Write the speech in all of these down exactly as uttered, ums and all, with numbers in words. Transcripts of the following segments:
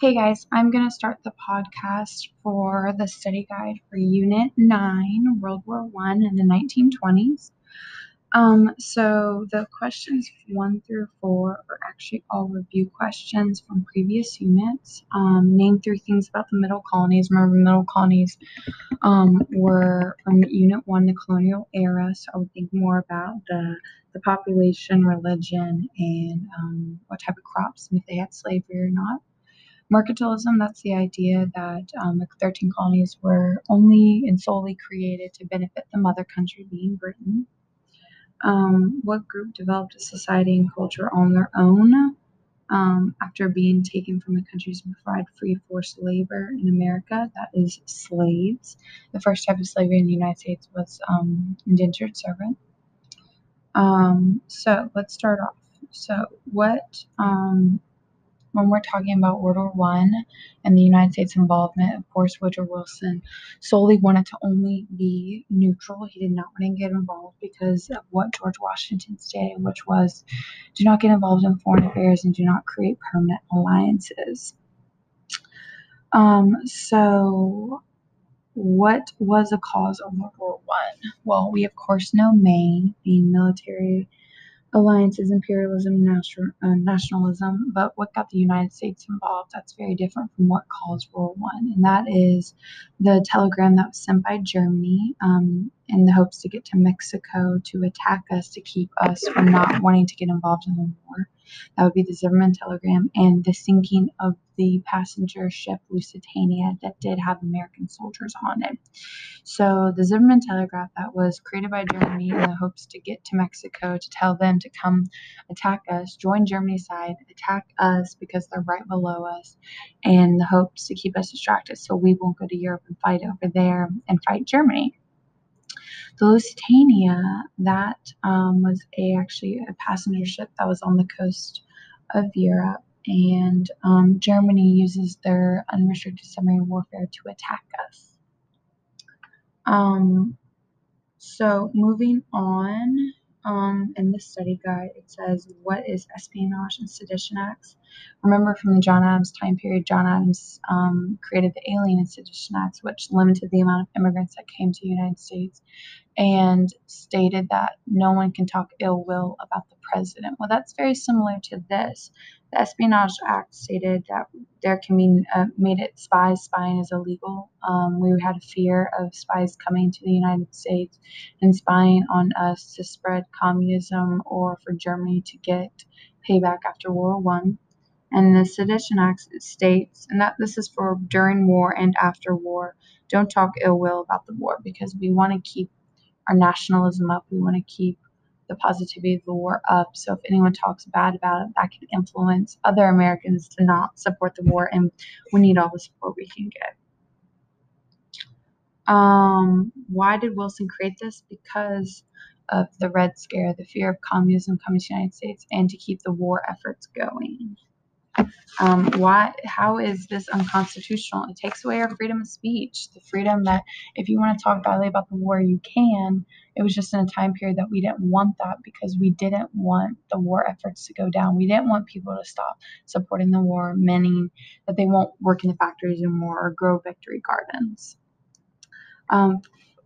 Hey guys, I'm going to start the podcast for the study guide for Unit nine, World War One and the nineteen twenties. Um, so the questions one through four are actually all review questions from previous units. Um, name three things about the middle colonies. Remember, middle colonies um, were from Unit one, the colonial era, so I would think more about the the population, religion, and um, what type of crops, and if they had slavery or not. Mercantilism, that's the idea that um, the thirteen colonies were only and solely created to benefit the mother country, being Britain. Um, what group developed a society and culture on their own um, after being taken from the countries and provide free forced labor in America? That is slaves. The first type of slavery in the United States was um, indentured servant. Um, so let's start off. So what, um, when we're talking about World War One and the United States involvement, of course, Woodrow Wilson solely wanted to only be neutral. He did not want to get involved because of what George Washington said, which was, do not get involved in foreign affairs and do not create permanent alliances. Um, so what was the cause of World War One? Well, we, of course, know Maine being military alliances, imperialism, nation, uh, nationalism, but what got the United States involved, that's very different from what caused World War One, and that is the telegram that was sent by Germany um, in the hopes to get to Mexico to attack us, to keep us from not wanting to get involved in the war. That would be the Zimmermann Telegram and the sinking of the passenger ship Lusitania that did have American soldiers on it. So the Zimmermann Telegram that was created by Germany in the hopes to get to Mexico to tell them to come attack us, join Germany's side, attack us because they're right below us, and the hopes to keep us distracted so we won't go to Europe and fight over there and fight Germany. The Lusitania, that um, was a actually a passenger ship that was on the coast of Europe, and um, Germany uses their unrestricted submarine warfare to attack us. Um, so moving on, um, in this study guide, it says, what is Espionage and Sedition Acts? Remember from the John Adams time period, John Adams um, created the Alien and Sedition Acts, which limited the amount of immigrants that came to the United States, and stated that no one can talk ill will about the president. Well, that's very similar to this. The Espionage Act stated that there can be, uh, made it spies, spying is illegal. Um, we had a fear of spies coming to the United States and spying on us to spread communism or for Germany to get payback after World War One. And the Sedition Act states, and that this is for during war and after war, don't talk ill will about the war because we want to keep our nationalism up. We want to keep the positivity of the war up. So if anyone talks bad about it, that can influence other Americans to not support the war, and we need all the support we can get. Um, why did Wilson create this? Because of the Red Scare, the fear of communism coming to the United States, and to keep the war efforts going. Um, why? How is this unconstitutional? It takes away our freedom of speech, the freedom that if you want to talk badly about the war, you can. It was just in a time period that we didn't want that because we didn't want the war efforts to go down. We didn't want people to stop supporting the war, meaning that they won't work in the factories anymore or grow victory gardens. Um,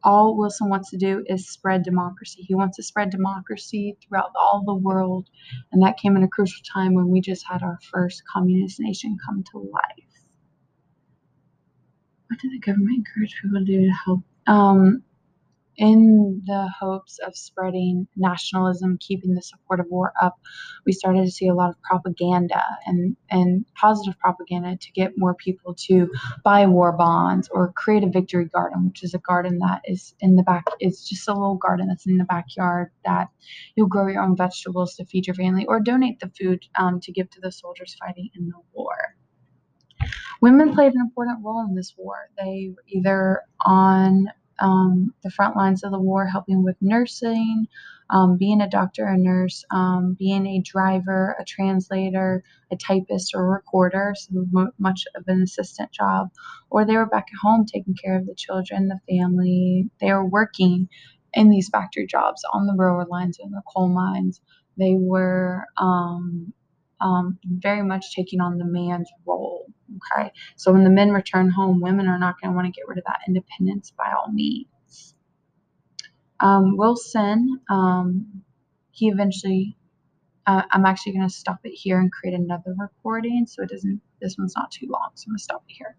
all Wilson wants to do is spread democracy. He wants to spread democracy throughout all the world, and that came in a crucial time when we just had our first communist nation come to life. What did the government encourage people to do to help? Um, in the hopes of spreading nationalism, keeping the support of war up, we started to see a lot of propaganda and, and positive propaganda to get more people to buy war bonds or create a victory garden, which is a garden that is in the back. It's just a little garden that's in the backyard that you'll grow your own vegetables to feed your family or donate the food um, to give to the soldiers fighting in the war. Women played an important role in this war. They were either on Um, the front lines of the war, helping with nursing, um, being a doctor, a nurse, um, being a driver, a translator, a typist, or a recorder, so much of an assistant job, or they were back at home taking care of the children, the family. They were working in these factory jobs, on the railroad lines, in the coal mines. They were um, um, very much taking on the man's role, Okay. So when the men return home, women are not going to want to get rid of that independence by all means. Um, Wilson, um, he eventually, uh, I'm actually going to stop it here and create another recording. So it doesn't, this one's not too long. So I'm going to stop it here.